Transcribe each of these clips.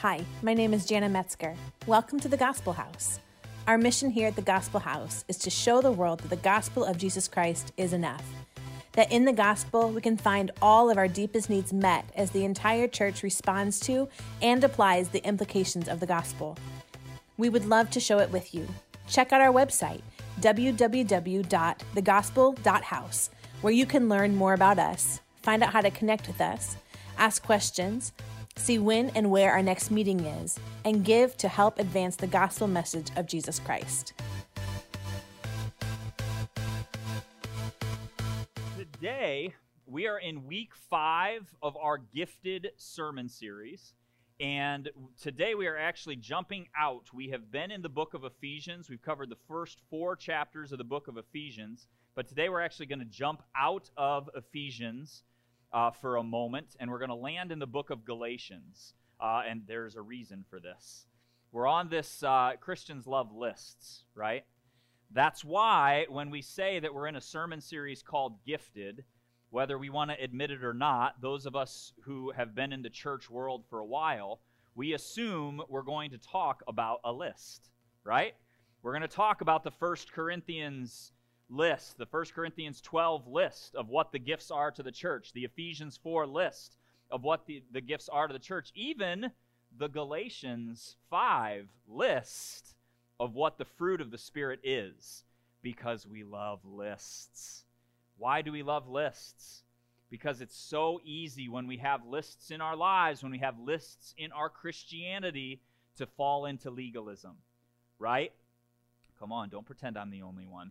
Hi, my name is Jana Metzger. Welcome to the Gospel House. Our mission here at the Gospel House is to show the world that the gospel of Jesus Christ is enough. That in the gospel, we can find all of our deepest needs met as the entire church responds to and applies the implications of the gospel. We would love to show it with you. Check out our website, www.thegospel.house, where you can learn more about us, find out how to connect with us, ask questions, see when and where our next meeting is, and give to help advance the gospel message of Jesus Christ. Today, we are in week 5 of our gifted sermon series, and today we are actually jumping out. We have been in the book of Ephesians. We've covered the first 4 chapters of the book of Ephesians, but today we're actually going to jump out of Ephesians for a moment, and we're going to land in the book of Galatians, and there's a reason for this. We're on this Christians love lists, right? That's why when we say that we're in a sermon series called Gifted, whether we want to admit it or not, those of us who have been in the church world for a while, we assume we're going to talk about a list, right? We're going to talk about the First Corinthians list, the 1 Corinthians 12 list of what the gifts are to the church, the Ephesians 4 list of what the gifts are to the church, even the Galatians 5 list of what the fruit of the Spirit is, because we love lists. Why do we love lists? Because it's so easy when we have lists in our lives, when we have lists in our Christianity, to fall into legalism, right? Come on, don't pretend I'm the only one.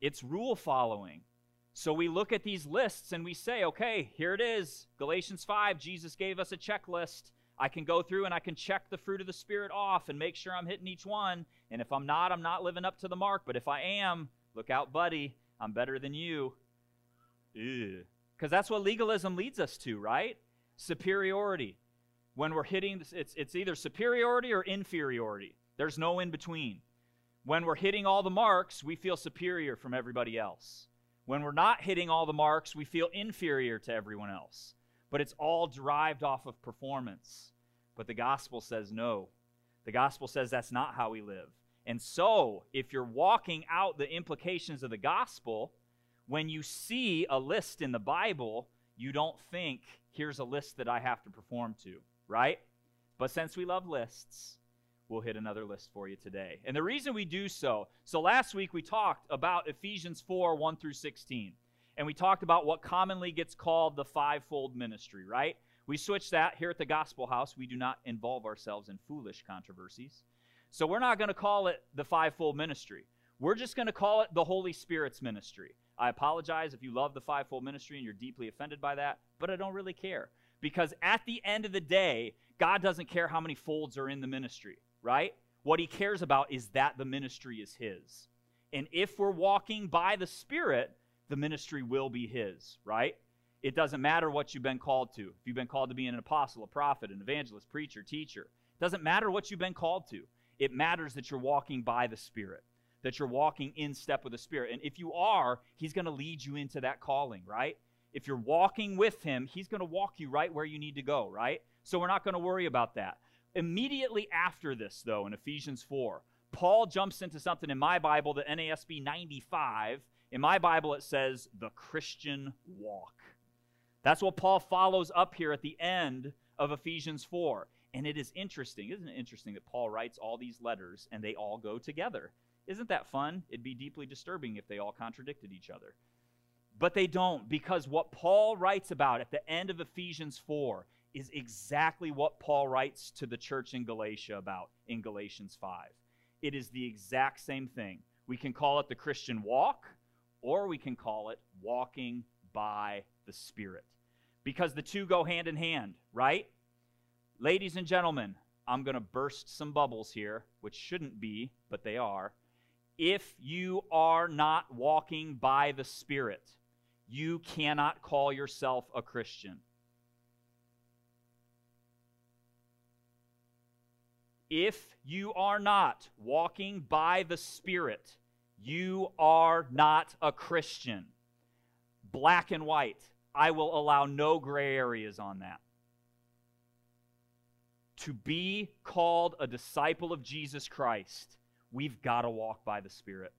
It's rule following. So we look at these lists and we say, okay, here it is. Galatians 5, Jesus gave us a checklist. I can go through and I can check the fruit of the Spirit off and make sure I'm hitting each one. And if I'm not, living up to the mark. But if I am, look out, buddy. I'm better than you. Because that's what legalism leads us to, right? Superiority. When we're hitting, it's either superiority or inferiority. There's no in between. When we're hitting all the marks, we feel superior from everybody else. When we're not hitting all the marks, we feel inferior to everyone else. But it's all derived off of performance. But the gospel says no. The gospel says that's not how we live. And so, if you're walking out the implications of the gospel, when you see a list in the Bible, you don't think, here's a list that I have to perform to, right? But since we love lists, we'll hit another list for you today. And the reason we do so, last week we talked about Ephesians 4, 1 through 16. And we talked about what commonly gets called the fivefold ministry, right? We switched that here at the Gospel House. We do not involve ourselves in foolish controversies. So we're not going to call it the fivefold ministry. We're just going to call it the Holy Spirit's ministry. I apologize if you love the fivefold ministry and you're deeply offended by that, but I don't really care. Because at the end of the day, God doesn't care how many folds are in the ministry. Right? What he cares about is that the ministry is his. And if we're walking by the Spirit, the ministry will be his, right? It doesn't matter what you've been called to. If you've been called to be an apostle, a prophet, an evangelist, preacher, teacher, it doesn't matter what you've been called to. It matters that you're walking by the Spirit, that you're walking in step with the Spirit. And if you are, he's going to lead you into that calling, right? If you're walking with him, he's going to walk you right where you need to go, right? So we're not going to worry about that. Immediately after this, though, in Ephesians 4, Paul jumps into something in my Bible, the NASB 95. In my Bible, it says, the Christian walk. That's what Paul follows up here at the end of Ephesians 4. And it is interesting. Isn't it interesting that Paul writes all these letters and they all go together? Isn't that fun? It'd be deeply disturbing if they all contradicted each other. But they don't, because what Paul writes about at the end of Ephesians 4 is exactly what Paul writes to the church in Galatia about in Galatians 5. It is the exact same thing. We can call it the Christian walk, or we can call it walking by the Spirit, because the two go hand in hand, right? Ladies and gentlemen, I'm going to burst some bubbles here, which shouldn't be, but they are. If you are not walking by the Spirit, you cannot call yourself a Christian. If you are not walking by the Spirit, you are not a Christian. Black and white. I will allow no gray areas on that. to be called a disciple of Jesus Christ, we've got to walk by the Spirit.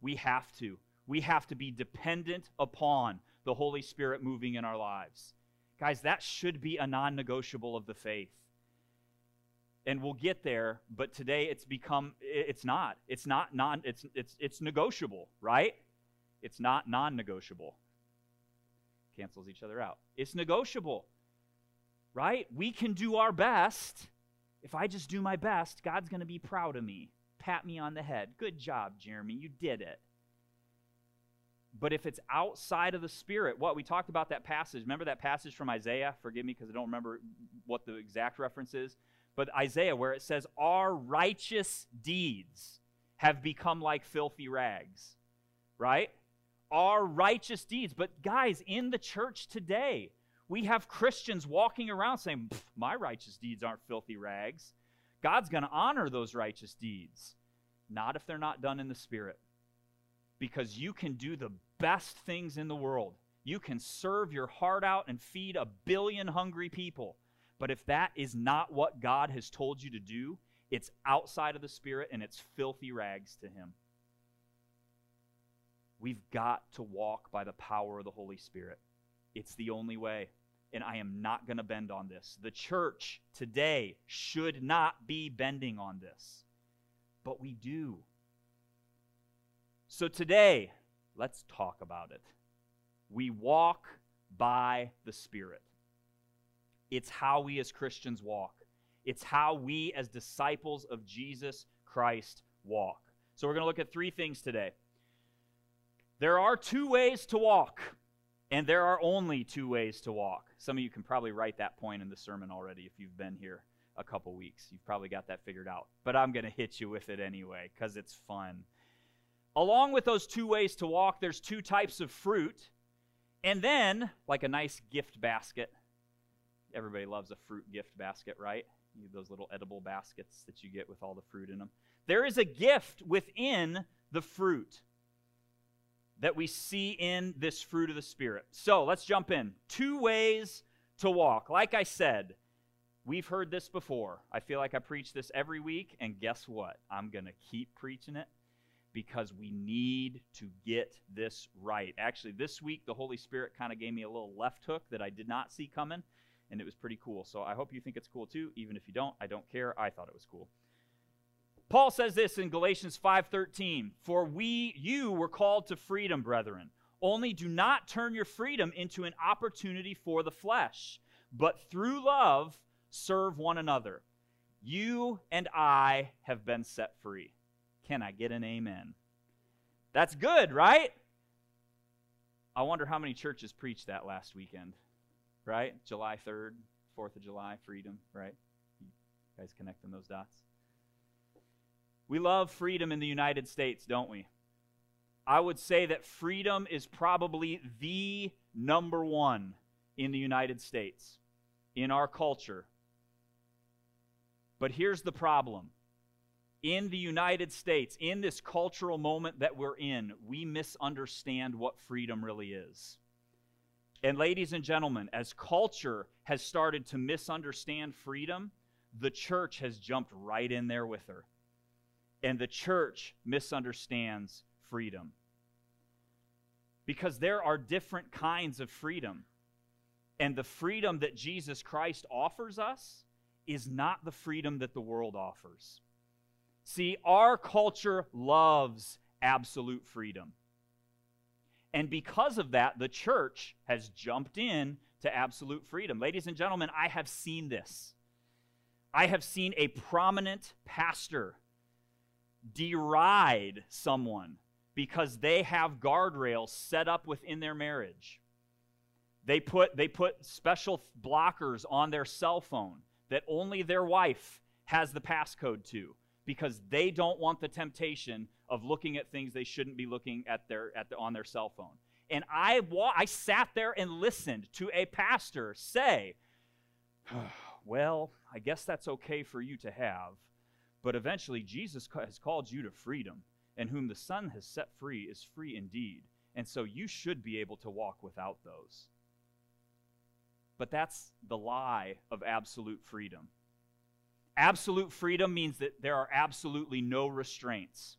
We have to. We have to be dependent upon the Holy Spirit moving in our lives. Guys, that should be a non-negotiable of the faith. And we'll get there, but today it's negotiable, right? It's not non-negotiable. Cancels each other out. It's negotiable, right? We can do our best. If I just do my best, God's going to be proud of me. Pat me on the head. Good job, Jeremy. You did it. But if it's outside of the Spirit, what we talked about that passage. Remember that passage from Isaiah? Forgive me because I don't remember what the exact reference is. But Isaiah, where it says, our righteous deeds have become like filthy rags, right? Our righteous deeds. But guys, in the church today, we have Christians walking around saying, my righteous deeds aren't filthy rags. God's going to honor those righteous deeds. Not if they're not done in the Spirit. Because you can do the best things in the world. You can serve your heart out and feed 1 billion hungry people. But if that is not what God has told you to do, it's outside of the Spirit and it's filthy rags to Him. We've got to walk by the power of the Holy Spirit. It's the only way. And I am not going to bend on this. The church today should not be bending on this. But we do. So today, let's talk about it. We walk by the Spirit. It's how we as Christians walk. It's how we as disciples of Jesus Christ walk. So we're going to look at 3 things today. There are 2 ways to walk, and there are only 2 ways to walk. Some of you can probably write that point in the sermon already if you've been here a couple weeks. You've probably got that figured out. But I'm going to hit you with it anyway because it's fun. Along with those 2 ways to walk, there's 2 types of fruit. And then, like a nice gift basket, everybody loves a fruit gift basket, right? You have those little edible baskets that you get with all the fruit in them. There is a gift within the fruit that we see in this fruit of the Spirit. So let's jump in. 2 ways to walk. Like I said, we've heard this before. I feel like I preach this every week, and guess what? I'm going to keep preaching it because we need to get this right. Actually, this week, the Holy Spirit kind of gave me a little left hook that I did not see coming. And it was pretty cool. So I hope you think it's cool too. Even if you don't, I don't care. I thought it was cool. Paul says this in Galatians 5:13. For you were called to freedom, brethren. Only do not turn your freedom into an opportunity for the flesh, but through love serve one another. You and I have been set free. Can I get an amen? That's good, right? I wonder how many churches preached that last weekend. Right? July 3rd, 4th of July, freedom, right? You guys connecting those dots? We love freedom in the United States, don't we? I would say that freedom is probably the number one in the United States, in our culture. But here's the problem. In the United States, in this cultural moment that we're in, we misunderstand what freedom really is. And ladies and gentlemen, as culture has started to misunderstand freedom, the church has jumped right in there with her. And the church misunderstands freedom. Because there are different kinds of freedom. And the freedom that Jesus Christ offers us is not the freedom that the world offers. See, our culture loves absolute freedom. And because of that, the church has jumped in to absolute freedom. Ladies and gentlemen, I have seen this. I have seen a prominent pastor deride someone because they have guardrails set up within their marriage. They put special blockers on their cell phone that only their wife has the passcode to, because they don't want the temptation of looking at things they shouldn't be looking at on their cell phone. And I sat there and listened to a pastor say, well, I guess that's okay for you to have, but eventually Jesus has called you to freedom, and whom the Son has set free is free indeed. And so you should be able to walk without those. But that's the lie of absolute freedom. Absolute freedom means that there are absolutely no restraints,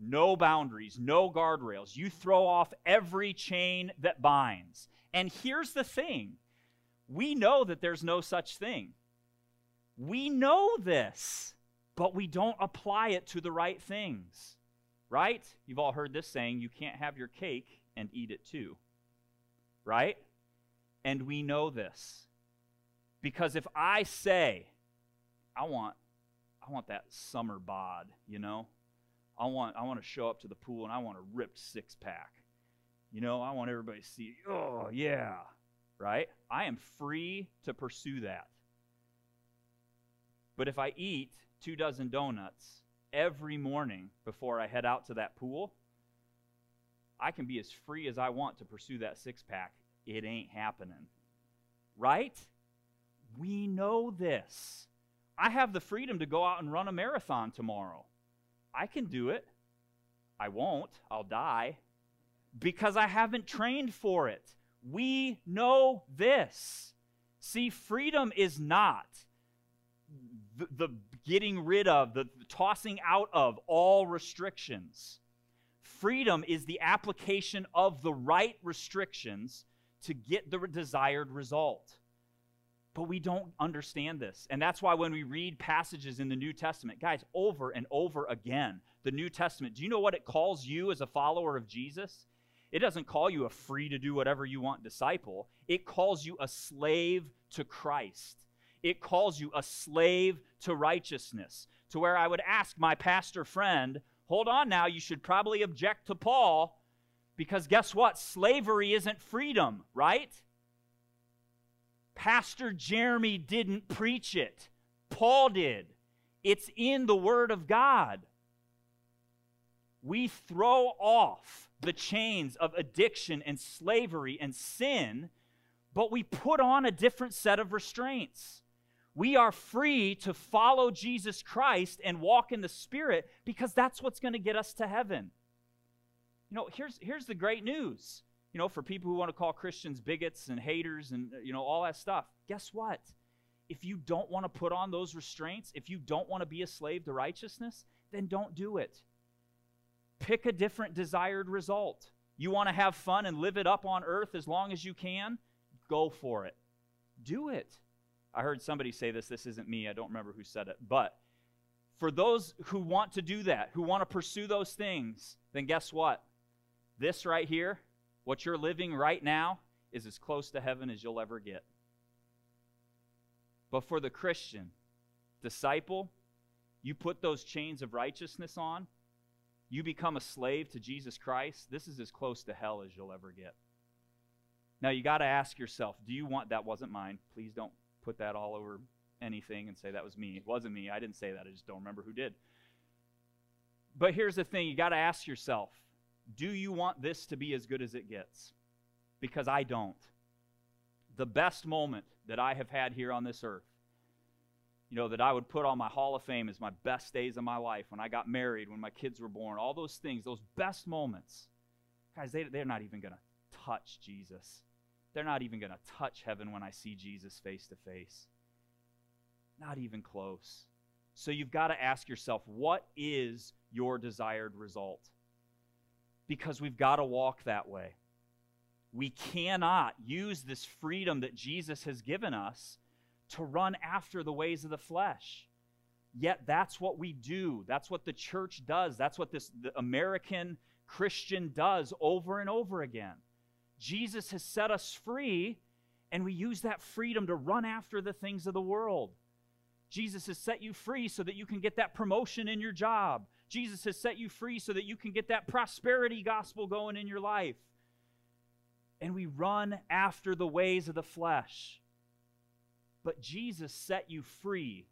no boundaries, no guardrails. You throw off every chain that binds. And here's the thing. We know that there's no such thing. We know this, but we don't apply it to the right things, right? You've all heard this saying, you can't have your cake and eat it too, right? And we know this because if I say, I want that summer bod, you know? I want to show up to the pool and I want a ripped six-pack. You know, I want everybody to see, oh, yeah, right? I am free to pursue that. But if I eat 2 dozen donuts every morning before I head out to that pool, I can be as free as I want to pursue that six-pack. It ain't happening, right? We know this. I have the freedom to go out and run a marathon tomorrow. I can do it. I won't. I'll die because I haven't trained for it. We know this. See, freedom is not the getting rid of, the tossing out of all restrictions. Freedom is the application of the right restrictions to get the desired result. But we don't understand this. And that's why when we read passages in the New Testament, guys, over and over again, the New Testament, do you know what it calls you as a follower of Jesus? It doesn't call you a free to do whatever you want disciple. It calls you a slave to Christ. It calls you a slave to righteousness, to where I would ask my pastor friend, hold on now, you should probably object to Paul because guess what? Slavery isn't freedom, right? Pastor Jeremy didn't preach it. Paul did. It's in the Word of God. We throw off the chains of addiction and slavery and sin, but we put on a different set of restraints. We are free to follow Jesus Christ and walk in the Spirit because that's what's going to get us to heaven. You know, here's the great news. You know, for people who want to call Christians bigots and haters and, you know, all that stuff, guess what? If you don't want to put on those restraints, if you don't want to be a slave to righteousness, then don't do it. Pick a different desired result. You want to have fun and live it up on earth as long as you can? Go for it. Do it. I heard somebody say this. This isn't me. I don't remember who said it. But for those who want to do that, who want to pursue those things, then guess what? This right here, what you're living right now is as close to heaven as you'll ever get. But for the Christian disciple, you put those chains of righteousness on, you become a slave to Jesus Christ, this is as close to hell as you'll ever get. Now you got to ask yourself, do you want, that wasn't mine, please don't put that all over anything and say that was me. It wasn't me, I didn't say that, I just don't remember who did. But here's the thing, you got to ask yourself, do you want this to be as good as it gets? Because I don't. The best moment that I have had here on this earth, you know, that I would put on my Hall of Fame as my best days of my life, when I got married, when my kids were born, all those things, those best moments, guys, they're not even going to touch Jesus. They're not even going to touch heaven when I see Jesus face to face. Not even close. So you've got to ask yourself, what is your desired result? Because we've got to walk that way. We cannot use this freedom that Jesus has given us to run after the ways of the flesh. Yet that's what we do. That's what the church does. That's what the American Christian does over and over again. Jesus has set us free, and we use that freedom to run after the things of the world. Jesus has set you free so that you can get that promotion in your job. Jesus has set you free so that you can get that prosperity gospel going in your life. And we run after the ways of the flesh. But Jesus set you free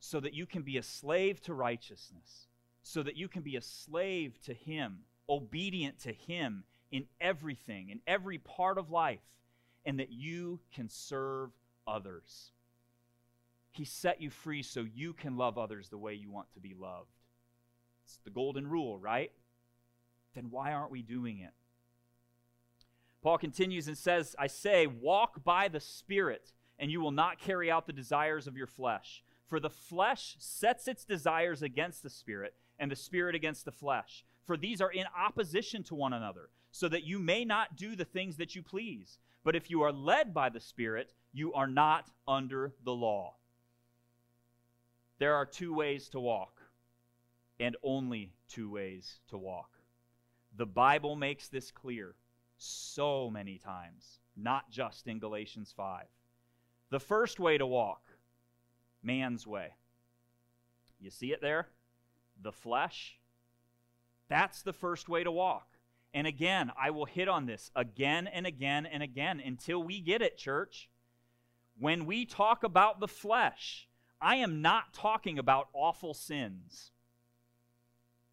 so that you can be a slave to righteousness, so that you can be a slave to Him, obedient to Him in everything, in every part of life, and that you can serve others. He set you free so you can love others the way you want to be loved. It's the golden rule, right? Then why aren't we doing it? Paul continues and says, I say, walk by the Spirit, and you will not carry out the desires of your flesh. For the flesh sets its desires against the Spirit, and the Spirit against the flesh. For these are in opposition to one another, so that you may not do the things that you please. But if you are led by the Spirit, you are not under the law. There are two ways to walk, and only two ways to walk. The Bible makes this clear so many times, not just in Galatians 5. The first way to walk, man's way. You see it there? The flesh. That's the first way to walk. And again, I will hit on this again and again and again until we get it, church. When we talk about the flesh, I am not talking about awful sins.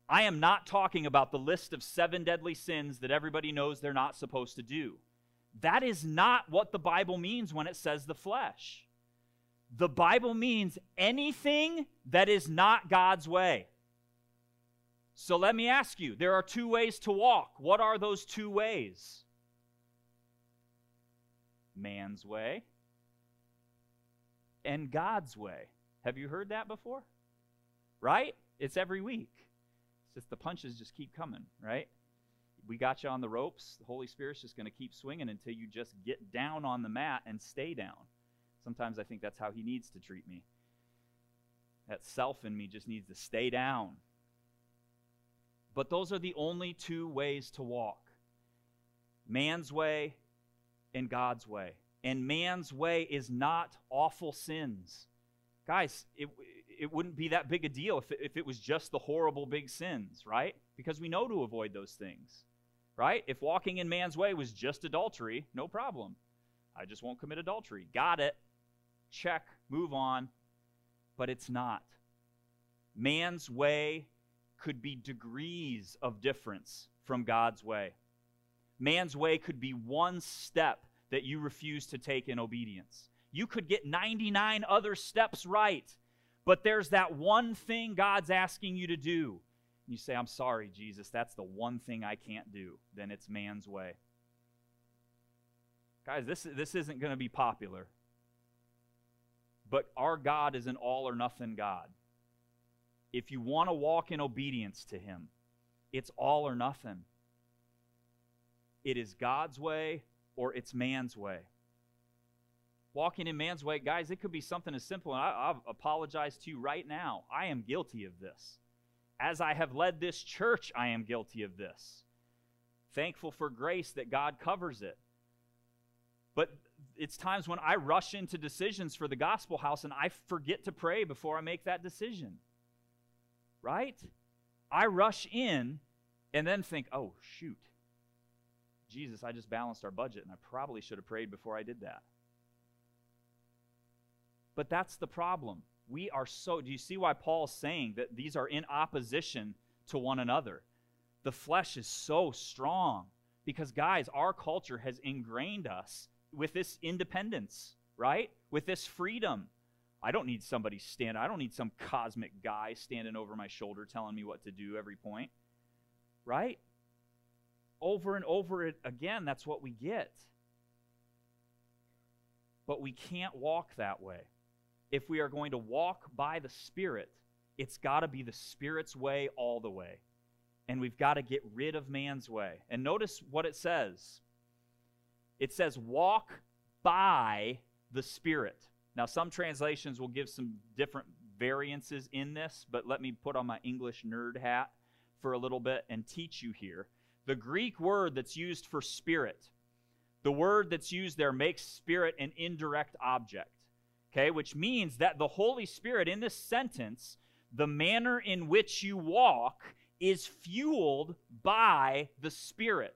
I am not talking about the list of 7 deadly sins that everybody knows they're not supposed to do. That is not what the Bible means when it says the flesh. The Bible means anything that is not God's way. So let me ask you, there are two ways to walk. What are those two ways? Man's way and God's way. Have you heard that before? Right? It's every week. It's just the punches just keep coming, right? We got you on the ropes. The Holy Spirit's just going to keep swinging until you just get down on the mat and stay down. Sometimes I think that's how he needs to treat me. That self in me just needs to stay down. But those are the only two ways to walk. Man's way and God's way. And man's way is not awful sins. Guys, it wouldn't be that big a deal if it was just the horrible big sins, right? Because we know to avoid those things, right? If walking in man's way was just adultery, no problem. I just won't commit adultery. Got it. Check. Move on. But it's not. Man's way could be degrees of difference from God's way. Man's way could be one step that you refuse to take in obedience. You could get 99 other steps right, but there's that one thing God's asking you to do. And you say, I'm sorry, Jesus, that's the one thing I can't do. Then it's man's way. Guys, this isn't going to be popular, but our God is an all-or-nothing God. If you want to walk in obedience to him, it's all or nothing. It is God's way or it's man's way. Walking in man's way, guys, it could be something as simple, and I apologize to you right now. I am guilty of this. As I have led this church, I am guilty of this. Thankful for grace that God covers it. But it's times when I rush into decisions for the Gospel House and I forget to pray before I make that decision. Right? I rush in and then think, oh, shoot. Jesus, I just balanced our budget and I probably should have prayed before I did that. But that's the problem. We are so, do you see why Paul's saying that these are in opposition to one another? The flesh is so strong because, guys, our culture has ingrained us with this independence, right? With this freedom. I don't need somebody standing. I don't need some cosmic guy standing over my shoulder telling me what to do every point, right? Over and over again, that's what we get. But we can't walk that way. If we are going to walk by the Spirit, it's got to be the Spirit's way all the way. And we've got to get rid of man's way. And notice what it says. It says, walk by the Spirit. Now, some translations will give some different variances in this, but let me put on my English nerd hat for a little bit and teach you here. The Greek word that's used for spirit, the word that's used there makes spirit an indirect object, okay? Which means that the Holy Spirit in this sentence, the manner in which you walk is fueled by the Spirit.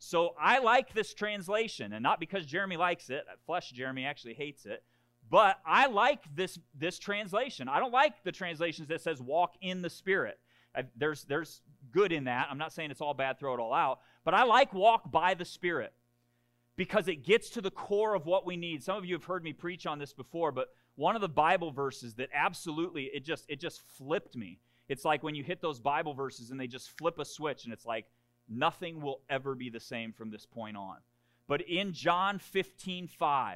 So I like this translation, and not because Jeremy likes it. Flesh Jeremy actually hates it. But I like this translation. I don't like the translations that says walk in the Spirit. There's good in that. I'm not saying it's all bad, throw it all out. But I like walk by the Spirit because it gets to the core of what we need. Some of you have heard me preach on this before, but one of the Bible verses that absolutely, it just flipped me. It's like when you hit those Bible verses and they just flip a switch and it's like nothing will ever be the same from this point on. But in John 15:5.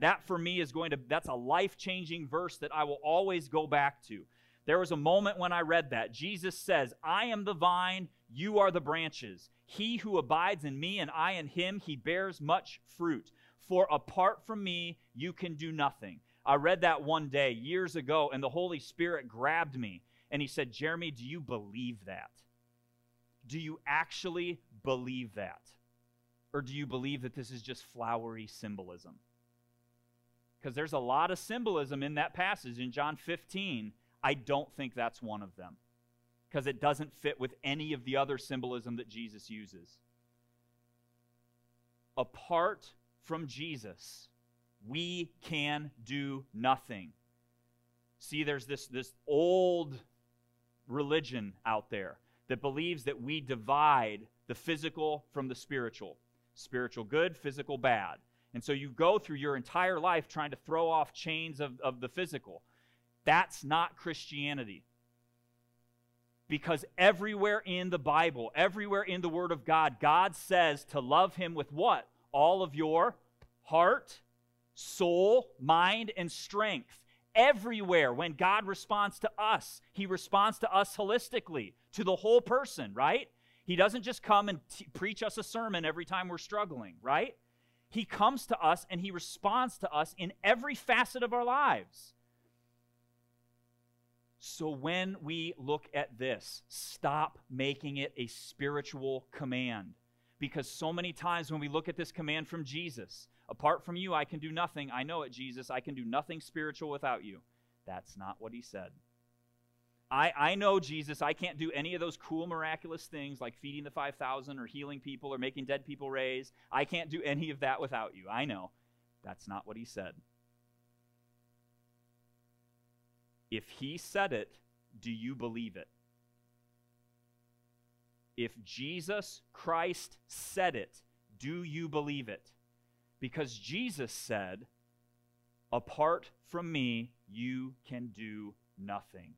That for me is that's a life-changing verse that I will always go back to. There was a moment when I read that. Jesus says, I am the vine, you are the branches. He who abides in me and I in him, he bears much fruit. For apart from me, you can do nothing. I read that one day years ago, and the Holy Spirit grabbed me, and he said, Jeremy, do you believe that? Do you actually believe that? Or do you believe that this is just flowery symbolism? Because there's a lot of symbolism in that passage in John 15. I don't think that's one of them, because it doesn't fit with any of the other symbolism that Jesus uses. Apart from Jesus, we can do nothing. See, there's this old religion out there that believes that we divide the physical from the spiritual. Spiritual good, physical bad. And so you go through your entire life trying to throw off chains of the physical. That's not Christianity. Because everywhere in the Bible, everywhere in the Word of God, God says to love him with what? All of your heart, soul, mind, and strength. Everywhere when God responds to us, he responds to us holistically, to the whole person, right? He doesn't just come and preach us a sermon every time we're struggling, right? He comes to us and he responds to us in every facet of our lives. So when we look at this, stop making it a spiritual command. Because so many times when we look at this command from Jesus, apart from you, I can do nothing. I know it, Jesus. I can do nothing spiritual without you. That's not what he said. I know, Jesus, I can't do any of those cool, miraculous things like feeding the 5,000 or healing people or making dead people raise. I can't do any of that without you. I know. That's not what he said. If he said it, do you believe it? If Jesus Christ said it, do you believe it? Because Jesus said, apart from me, you can do nothing.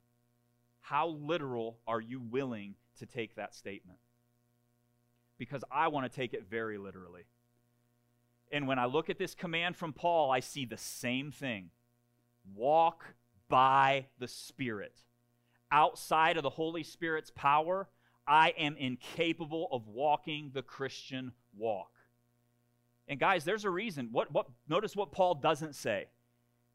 How literal are you willing to take that statement? Because I want to take it very literally. And when I look at this command from Paul, I see the same thing. Walk by the Spirit. Outside of the Holy Spirit's power, I am incapable of walking the Christian walk. And guys, there's a reason. Notice what Paul doesn't say,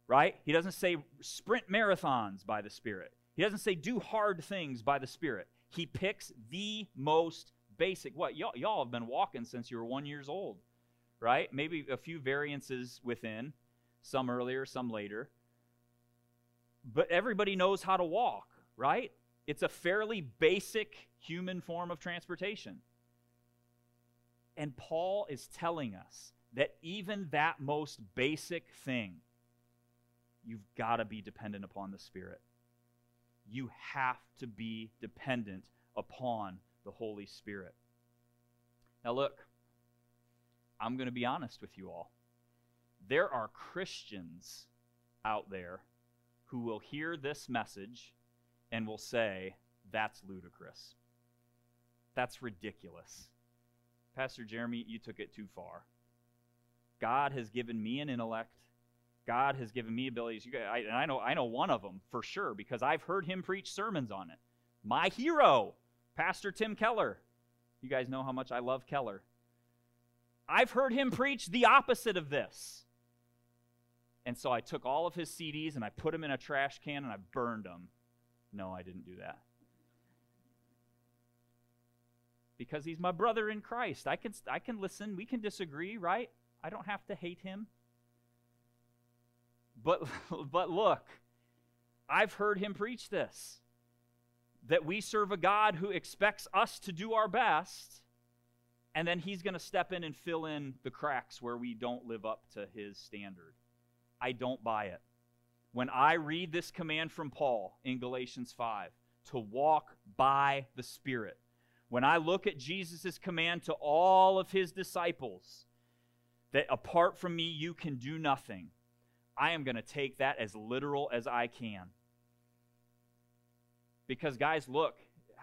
right? He doesn't say sprint marathons by the Spirit. He doesn't say do hard things by the Spirit. He picks the most basic. What? Y'all have been walking since you were 1 year old, right? Maybe a few variances within, some earlier, some later. But everybody knows how to walk, right? It's a fairly basic human form of transportation. And Paul is telling us that even that most basic thing, you've got to be dependent upon the Spirit. You have to be dependent upon the Holy Spirit. Now look, I'm going to be honest with you all. There are Christians out there who will hear this message and will say, that's ludicrous. That's ridiculous. Pastor Jeremy, you took it too far. God has given me an intellect. God has given me abilities. I know one of them for sure because I've heard him preach sermons on it. My hero, Pastor Tim Keller. You guys know how much I love Keller. I've heard him preach the opposite of this. And so I took all of his CDs and I put them in a trash can and I burned them. No, I didn't do that. Because he's my brother in Christ. I can listen. We can disagree, right? I don't have to hate him. But look, I've heard him preach this, that we serve a God who expects us to do our best, and then he's going to step in and fill in the cracks where we don't live up to his standard. I don't buy it. When I read this command from Paul in Galatians 5, to walk by the Spirit, when I look at Jesus' command to all of his disciples, that apart from me you can do nothing, I am going to take that as literal as I can. Because guys, look,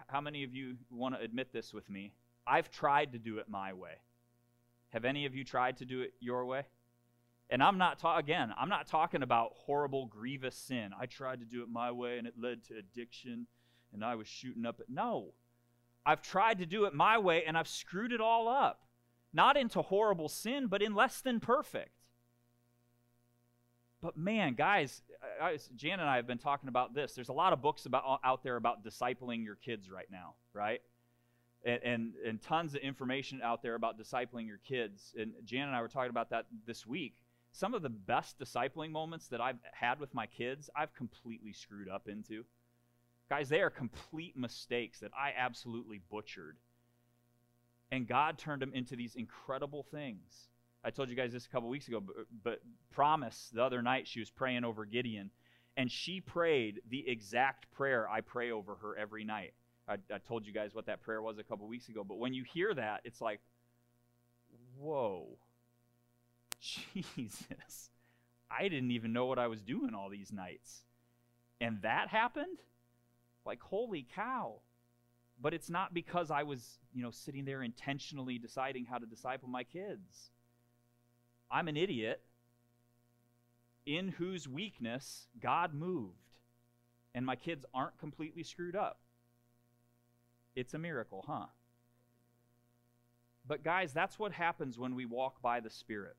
how many of you want to admit this with me? I've tried to do it my way. Have any of you tried to do it your way? And I'm not talking about horrible, grievous sin. I tried to do it my way, and it led to addiction, and I was shooting up. No, I've tried to do it my way, and I've screwed it all up. Not into horrible sin, but in less than perfect. But man, guys, Jan and I have been talking about this. There's a lot of books out there about discipling your kids right now, right? And tons of information out there about discipling your kids. And Jan and I were talking about that this week. Some of the best discipling moments that I've had with my kids, I've completely screwed up into. Guys, they are complete mistakes that I absolutely butchered. And God turned them into these incredible things. I told you guys this a couple weeks ago, but Promise, the other night, she was praying over Gideon. And she prayed the exact prayer I pray over her every night. I told you guys what that prayer was a couple weeks ago. But when you hear that, it's like, whoa. Jesus, I didn't even know what I was doing all these nights. And that happened? Like, holy cow. But it's not because I was, sitting there intentionally deciding how to disciple my kids. I'm an idiot in whose weakness God moved. And my kids aren't completely screwed up. It's a miracle, huh? But guys, that's what happens when we walk by the Spirit.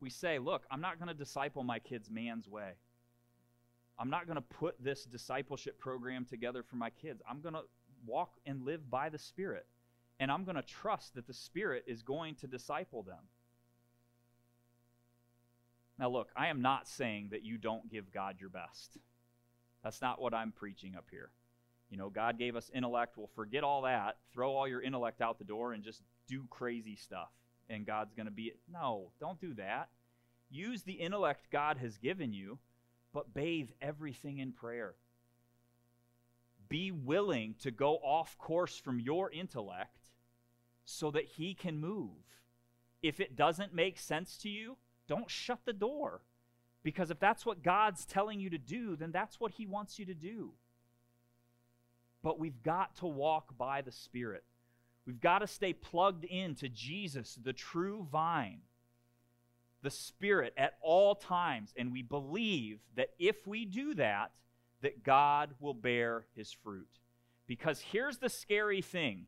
We say, look, I'm not going to disciple my kids man's way. I'm not going to put this discipleship program together for my kids. I'm going to walk and live by the Spirit. And I'm going to trust that the Spirit is going to disciple them. Now look, I am not saying that you don't give God your best. That's not what I'm preaching up here. God gave us intellect. Well, forget all that. Throw all your intellect out the door and just do crazy stuff. And God's going to be, no, don't do that. Use the intellect God has given you, but bathe everything in prayer. Be willing to go off course from your intellect so that He can move. If it doesn't make sense to you, don't shut the door. Because if that's what God's telling you to do, then that's what He wants you to do. But we've got to walk by the Spirit. We've got to stay plugged in to Jesus, the true vine, the Spirit at all times. And we believe that if we do that, that God will bear His fruit. Because here's the scary thing.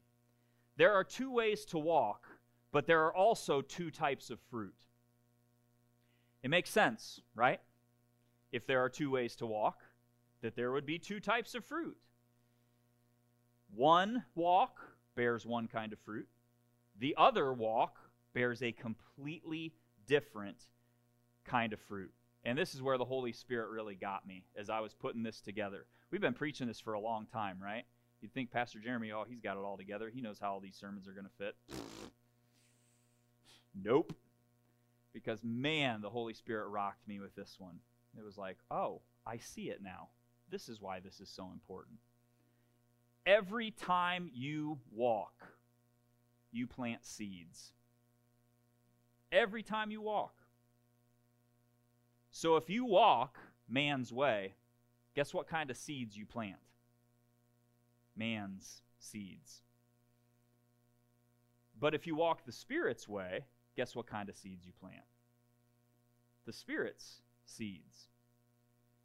There are two ways to walk, but there are also two types of fruit. It makes sense, right? If there are two ways to walk, that there would be two types of fruit. One walk bears one kind of fruit. The other walk bears a completely different kind of fruit. And this is where the Holy Spirit really got me as I was putting this together. We've been preaching this for a long time, right? You'd think Pastor Jeremy, he's got it all together. He knows how all these sermons are going to fit. Nope. Because, man, the Holy Spirit rocked me with this one. It was like, oh, I see it now. This is why this is so important. Every time you walk, you plant seeds. Every time you walk. So if you walk man's way, guess what kind of seeds you plant? Man's seeds. But if you walk the Spirit's way, guess what kind of seeds you plant? The Spirit's seeds.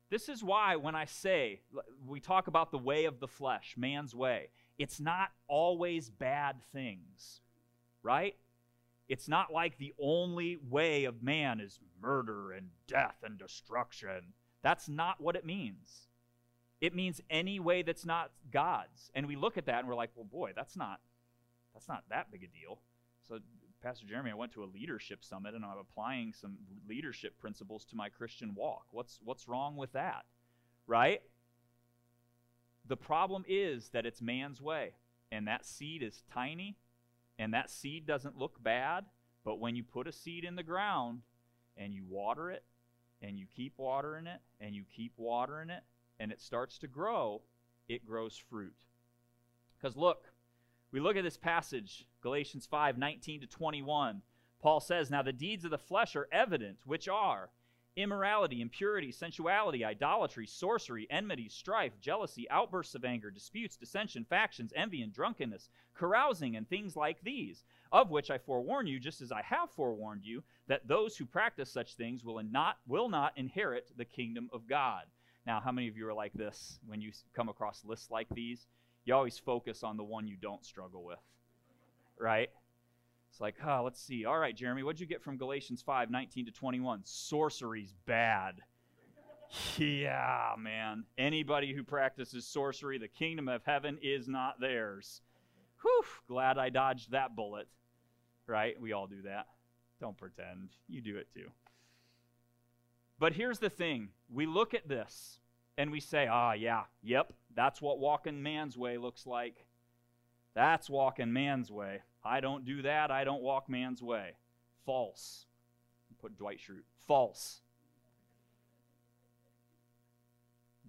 This is why when I say, we talk about the way of the flesh, man's way, it's not always bad things, right? It's not like the only way of man is murder and death and destruction. That's not what it means. It means any way that's not God's. And we look at that and we're like, well, boy, that's not that big a deal. So Pastor Jeremy, I went to a leadership summit and I'm applying some leadership principles to my Christian walk. What's wrong with that, right? The problem is that it's man's way, and that seed is tiny, and that seed doesn't look bad, but when you put a seed in the ground and you water it, and you keep watering it, and you keep watering it, and it starts to grow, it grows fruit. Because look, we look at this passage, Galatians 5:19 to 21. Paul says, now the deeds of the flesh are evident, which are immorality, impurity, sensuality, idolatry, sorcery, enmity, strife, jealousy, outbursts of anger, disputes, dissension, factions, envy, and drunkenness, carousing, and things like these, of which I forewarn you, just as I have forewarned you, that those who practice such things will not inherit the kingdom of God. Now, how many of you are like this when you come across lists like these? You always focus on the one you don't struggle with, right? It's like, oh, let's see. All right, Jeremy, what'd you get from Galatians 5:19-21? Sorcery's bad. Yeah, man. Anybody who practices sorcery, the kingdom of heaven is not theirs. Whew, glad I dodged that bullet. Right? We all do that. Don't pretend. You do it too. But here's the thing. We look at this and we say, ah, yeah, yep, that's what walking man's way looks like. That's walking man's way. I don't do that. I don't walk man's way. False. Put Dwight Schrute. False.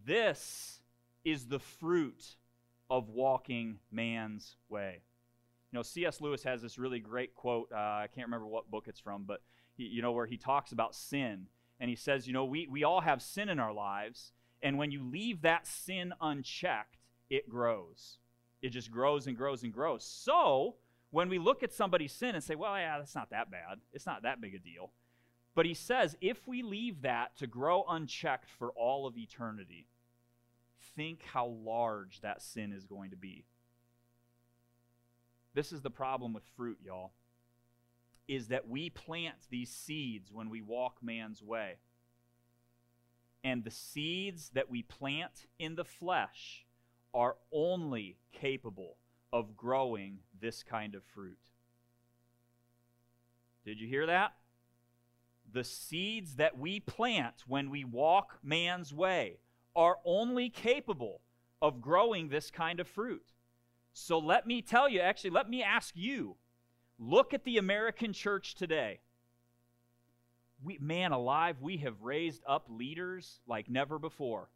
This is the fruit of walking man's way. You know, C.S. Lewis has this really great quote. I can't remember what book it's from, but where he talks about sin. And he says, you know, we all have sin in our lives. And when you leave that sin unchecked, it grows. It just grows and grows and grows. So when we look at somebody's sin and say, well, yeah, that's not that bad. It's not that big a deal. But he says, if we leave that to grow unchecked for all of eternity, think how large that sin is going to be. This is the problem with fruit, y'all, is that we plant these seeds when we walk man's way. And the seeds that we plant in the flesh are only capable of growing this kind of fruit. Did you hear that? The seeds that we plant when we walk man's way are only capable of growing this kind of fruit. So let me tell you, actually, let me ask you, look at the American church today. Man alive, we have raised up leaders like never before.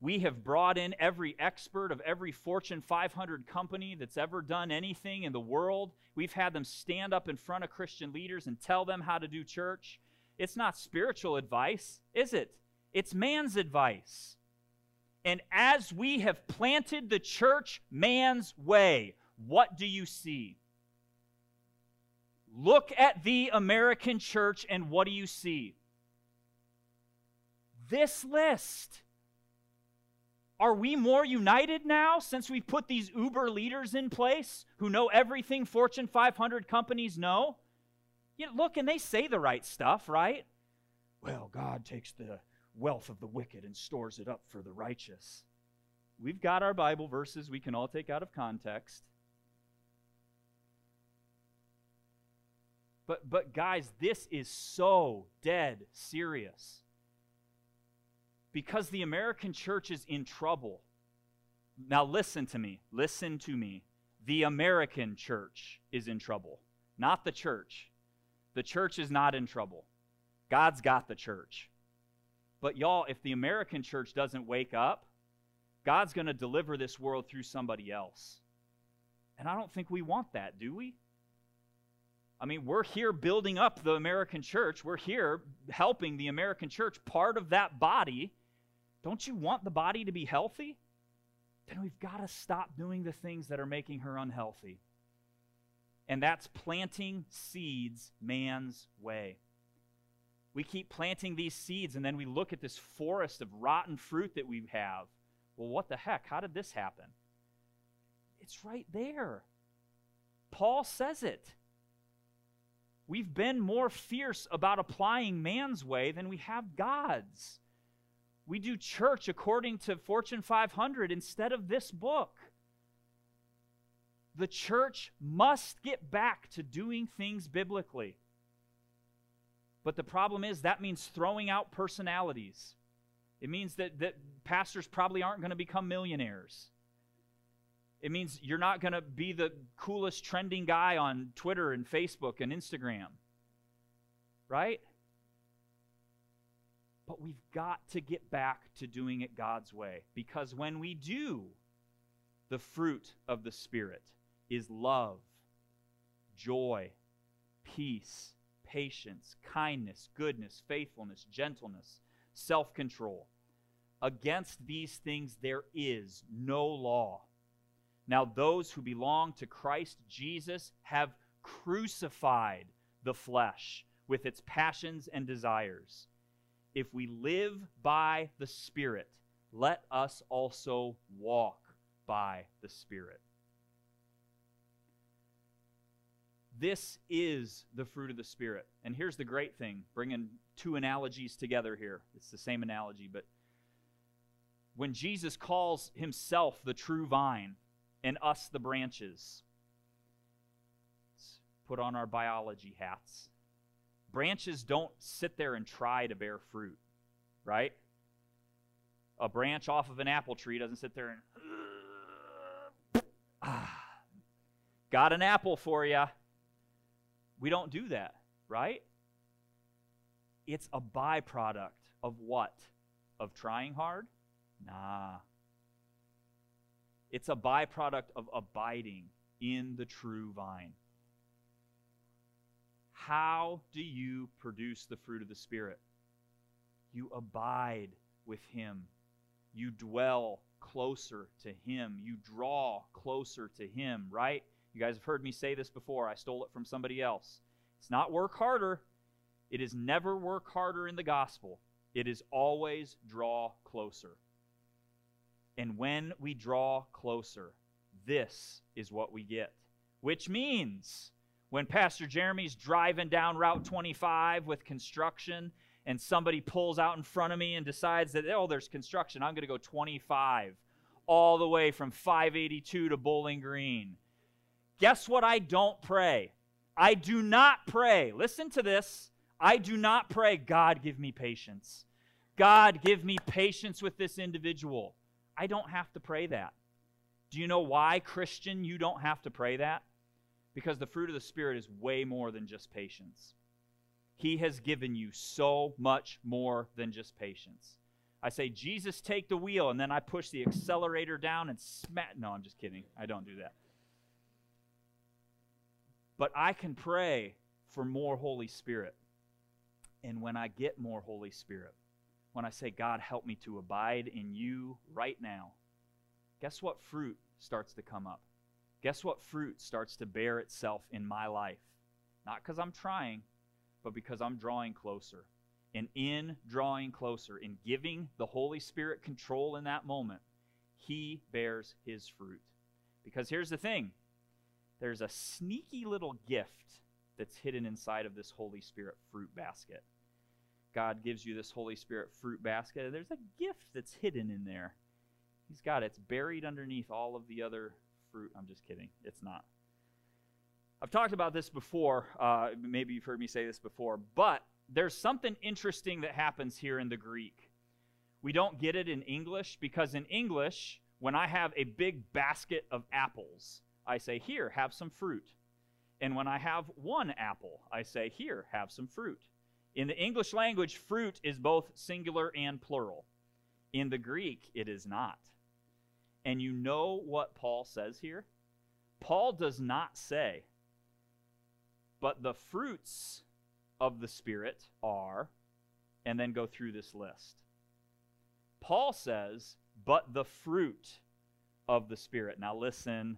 We have brought in every expert of every Fortune 500 company that's ever done anything in the world. We've had them stand up in front of Christian leaders and tell them how to do church. It's not spiritual advice, is it? It's man's advice. And as we have planted the church man's way, what do you see? Look at the American church and what do you see? This list. Are we more united now since we've put these uber leaders in place who know everything Fortune 500 companies know? You know, look, and they say the right stuff, right? Well, God takes the wealth of the wicked and stores it up for the righteous. We've got our Bible verses we can all take out of context. But guys, this is so dead serious. Because the American church is in trouble. Now listen to me. Listen to me. The American church is in trouble. Not the church. The church is not in trouble. God's got the church. But y'all, if the American church doesn't wake up, God's going to deliver this world through somebody else. And I don't think we want that, do we? I mean, we're here building up the American church. We're here helping the American church, part of that body. Don't you want the body to be healthy? Then we've got to stop doing the things that are making her unhealthy. And that's planting seeds man's way. We keep planting these seeds, and then we look at this forest of rotten fruit that we have. Well, what the heck? How did this happen? It's right there. Paul says it. We've been more fierce about applying man's way than we have God's. We do church according to Fortune 500 instead of this book. The church must get back to doing things biblically. But the problem is that means throwing out personalities. It means that pastors probably aren't going to become millionaires. It means you're not going to be the coolest trending guy on Twitter and Facebook and Instagram, right? But we've got to get back to doing it God's way, because when we do, the fruit of the Spirit is love, joy, peace, patience, kindness, goodness, faithfulness, gentleness, self-control. Against these things there is no law. Now those who belong to Christ Jesus have crucified the flesh with its passions and desires. If we live by the Spirit, let us also walk by the Spirit. This is the fruit of the Spirit. And here's the great thing, bringing two analogies together here. It's the same analogy, but when Jesus calls himself the true vine and us the branches, let's put on our biology hats. Branches don't sit there and try to bear fruit, right? A branch off of an apple tree doesn't sit there and, got an apple for you. We don't do that, right? It's a byproduct of what? Of trying hard? Nah. It's a byproduct of abiding in the true vine. How do you produce the fruit of the Spirit? You abide with Him. You dwell closer to Him. You draw closer to Him, right? You guys have heard me say this before. I stole it from somebody else. It's not work harder. It is never work harder in the gospel. It is always draw closer. And when we draw closer, this is what we get. Which means when Pastor Jeremy's driving down Route 25 with construction and somebody pulls out in front of me and decides that, oh, there's construction, I'm going to go 25 all the way from 582 to Bowling Green. Guess what? I don't pray. I do not pray. Listen to this. I do not pray, God, give me patience. God, give me patience with this individual. I don't have to pray that. Do you know why, Christian, you don't have to pray that? Because the fruit of the Spirit is way more than just patience. He has given you so much more than just patience. I say, Jesus, take the wheel, and then I push the accelerator down and smack. No, I'm just kidding. I don't do that. But I can pray for more Holy Spirit. And when I get more Holy Spirit, when I say, God, help me to abide in you right now, guess what fruit starts to come up? Guess what fruit starts to bear itself in my life? Not because I'm trying, but because I'm drawing closer. And in drawing closer, in giving the Holy Spirit control in that moment, He bears His fruit. Because here's the thing. There's a sneaky little gift that's hidden inside of this Holy Spirit fruit basket. God gives you this Holy Spirit fruit basket, and there's a gift that's hidden in there. He's got it. It's buried underneath all of the other fruit. I'm just kidding. It's not. I've talked about this before. Maybe you've heard me say this before, but there's something interesting that happens here in the Greek. We don't get it in English because in English, when I have a big basket of apples, I say, here, have some fruit. And when I have one apple, I say, here, have some fruit. In the English language, fruit is both singular and plural. In the Greek, it is not. And you know what Paul says here? Paul does not say, but the fruits of the Spirit are, and then go through this list. Paul says, but the fruit of the Spirit. Now listen,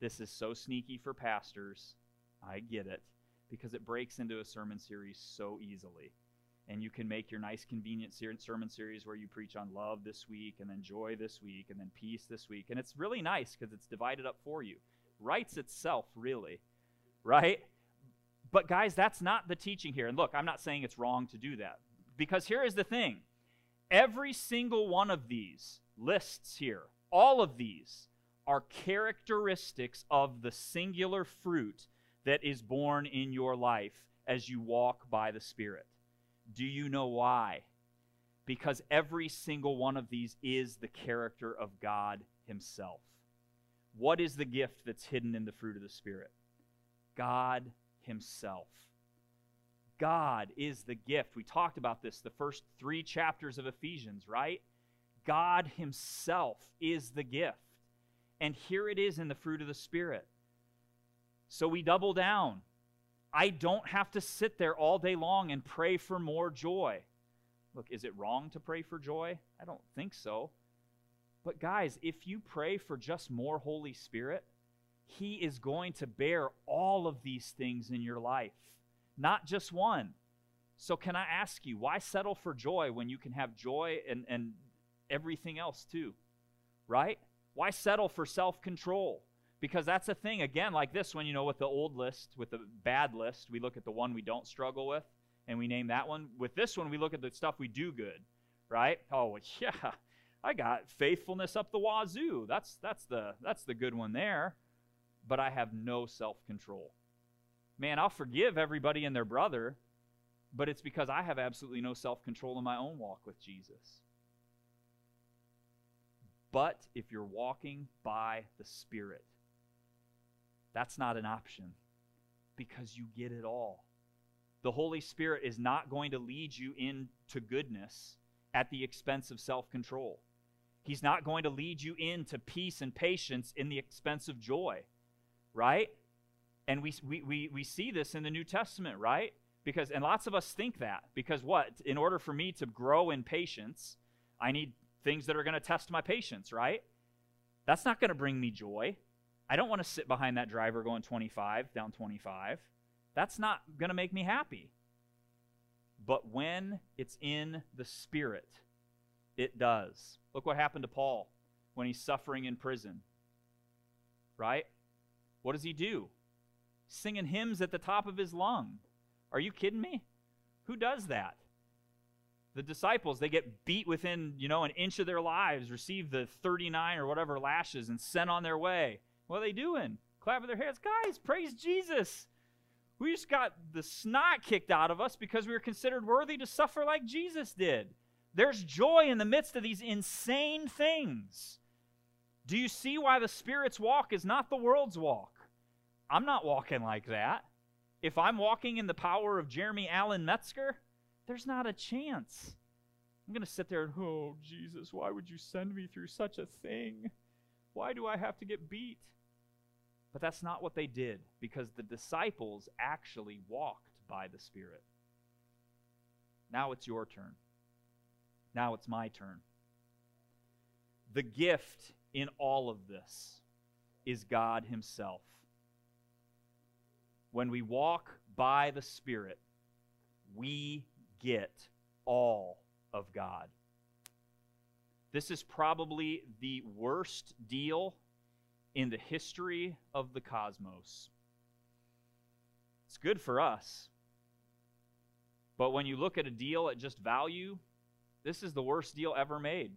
this is so sneaky for pastors. I get it. Because it breaks into a sermon series so easily. And you can make your nice convenient sermon series where you preach on love this week, and then joy this week, and then peace this week. And it's really nice because it's divided up for you. Writes itself, really, right? But guys, that's not the teaching here. And look, I'm not saying it's wrong to do that. Because here is the thing. Every single one of these lists here, all of these, are characteristics of the singular fruit that is born in your life as you walk by the Spirit. Do you know why? Because every single one of these is the character of God Himself. What is the gift that's hidden in the fruit of the Spirit? God Himself. God is the gift. We talked about this the first 3 chapters of Ephesians, right? God Himself is the gift. And here it is in the fruit of the Spirit. So we double down. I don't have to sit there all day long and pray for more joy. Look, is it wrong to pray for joy? I don't think so. But guys, if you pray for just more Holy Spirit, He is going to bear all of these things in your life, not just one. So can I ask you, why settle for joy when you can have joy and everything else too, right? Why settle for self-control? Because that's a thing, again, like this one, you know, with the old list, with the bad list, we look at the one we don't struggle with, and we name that one. With this one, we look at the stuff we do good, right? Oh, yeah, I got faithfulness up the wazoo. That's the good one there. But I have no self-control. Man, I'll forgive everybody and their brother, but it's because I have absolutely no self-control in my own walk with Jesus. But if you're walking by the Spirit, that's not an option because you get it all. The Holy Spirit is not going to lead you into goodness at the expense of self-control. He's not going to lead you into peace and patience in the expense of joy, right? And we see this in the New Testament, right? Because, and lots of us think that, because what? In order for me to grow in patience, I need things that are going to test my patience, right? That's not going to bring me joy. I don't want to sit behind that driver going 25, down 25. That's not going to make me happy. But when it's in the Spirit, it does. Look what happened to Paul when he's suffering in prison, right? What does he do? Singing hymns at the top of his lung. Are you kidding me? Who does that? The disciples, they get beat within, you know, an inch of their lives, receive the 39 or whatever lashes and sent on their way. What are they doing? Clapping their hands. Guys, praise Jesus. We just got the snot kicked out of us because we were considered worthy to suffer like Jesus did. There's joy in the midst of these insane things. Do you see why the Spirit's walk is not the world's walk? I'm not walking like that. If I'm walking in the power of Jeremy Allen Metzger, there's not a chance. I'm going to sit there and, oh, Jesus, why would you send me through such a thing? Why do I have to get beat? But that's not what they did, because the disciples actually walked by the Spirit. Now it's your turn. Now it's my turn. The gift in all of this is God Himself. When we walk by the Spirit, we get all of God. This is probably the worst deal in the history of the cosmos. It's good for us. But when you look at a deal at just value, this is the worst deal ever made.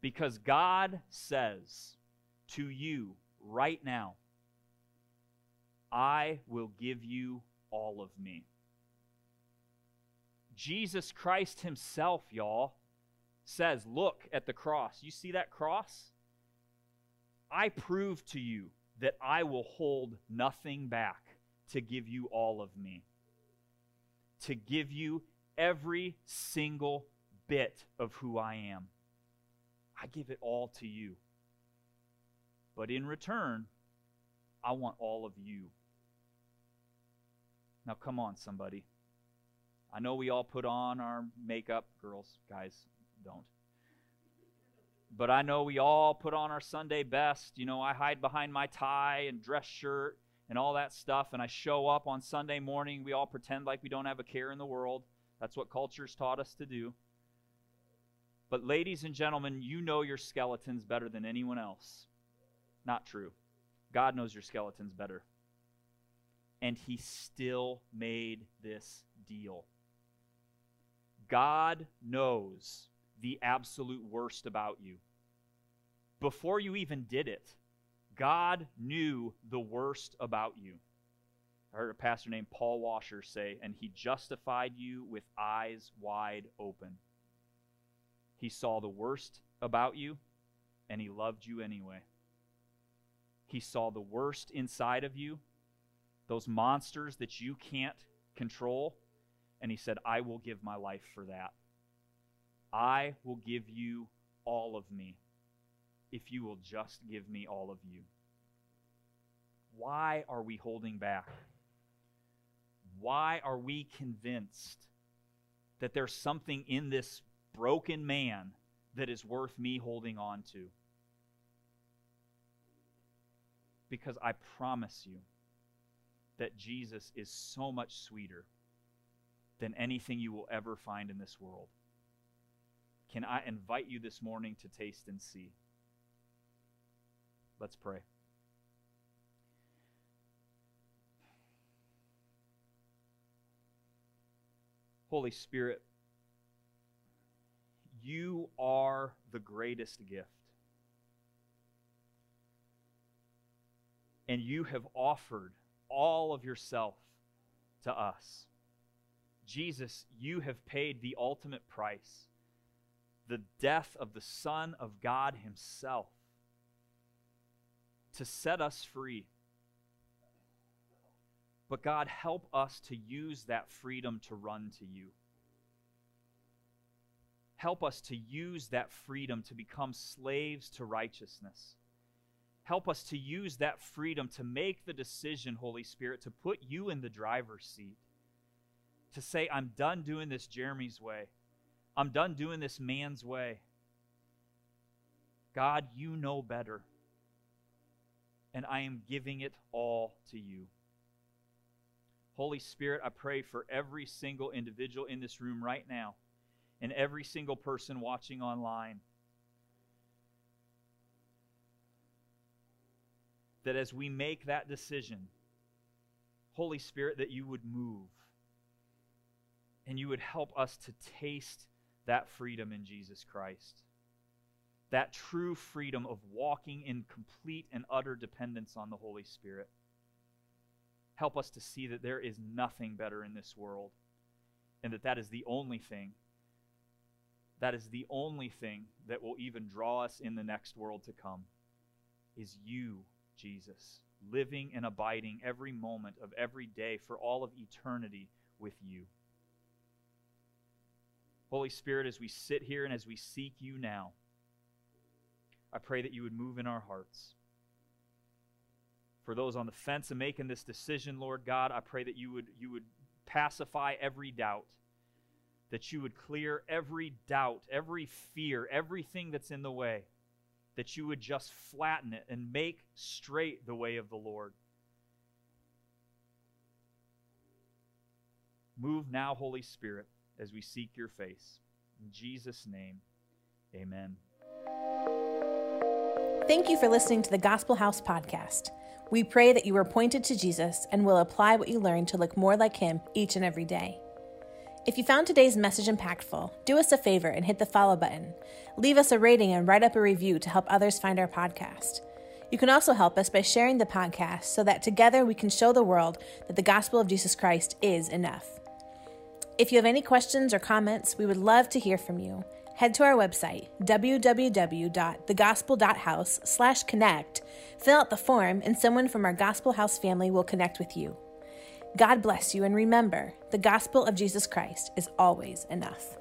Because God says to you right now, I will give you all of me. Jesus Christ Himself, y'all, says, look at the cross. You see that cross? I prove to you that I will hold nothing back to give you all of me, to give you every single bit of who I am. I give it all to you. But in return, I want all of you. Now, come on, somebody. I know we all put on our makeup. Girls, guys, don't. But I know we all put on our Sunday best. You know, I hide behind my tie and dress shirt and all that stuff, and I show up on Sunday morning. We all pretend like we don't have a care in the world. That's what culture's taught us to do. But ladies and gentlemen, you know your skeletons better than anyone else. Not true. God knows your skeletons better. And He still made this deal. God knows the absolute worst about you. Before you even did it, God knew the worst about you. I heard a pastor named Paul Washer say, and He justified you with eyes wide open. He saw the worst about you, and He loved you anyway. He saw the worst inside of you, those monsters that you can't control, and He said, I will give my life for that. I will give you all of me if you will just give me all of you. Why are we holding back? Why are we convinced that there's something in this broken man that is worth me holding on to? Because I promise you that Jesus is so much sweeter than anything you will ever find in this world. Can I invite you this morning to taste and see? Let's pray. Holy Spirit, you are the greatest gift. And you have offered all of yourself to us. Jesus, you have paid the ultimate price, the death of the Son of God himself, to set us free. But God, help us to use that freedom to run to you. Help us to use that freedom to become slaves to righteousness. Help us to use that freedom to make the decision, Holy Spirit, to put you in the driver's seat, to say, I'm done doing this Jeremy's way. I'm done doing this man's way. God, you know better, and I am giving it all to you. Holy Spirit, I pray for every single individual in this room right now and every single person watching online, that as we make that decision, Holy Spirit, that you would move and you would help us to taste that freedom in Jesus Christ, that true freedom of walking in complete and utter dependence on the Holy Spirit. Help us to see that there is nothing better in this world, and that is the only thing. That is the only thing that will even draw us in the next world to come, is you, Jesus, living and abiding every moment of every day for all of eternity with you. Holy Spirit, as we sit here and as we seek you now, I pray that you would move in our hearts. For those on the fence and making this decision, Lord God, I pray that you would pacify every doubt, that you would clear every doubt, every fear, everything that's in the way, that you would just flatten it and make straight the way of the Lord. Move now, Holy Spirit, as we seek your face. In Jesus' name, amen. Thank you for listening to the Gospel House podcast. We pray that you were pointed to Jesus and will apply what you learned to look more like him each and every day. If you found today's message impactful, do us a favor and hit the follow button. Leave us a rating and write up a review to help others find our podcast. You can also help us by sharing the podcast so that together we can show the world that the gospel of Jesus Christ is enough. If you have any questions or comments, we would love to hear from you. Head to our website, www.thegospel.house/connect, fill out the form, and someone from our Gospel House family will connect with you. God bless you, and remember, the gospel of Jesus Christ is always enough.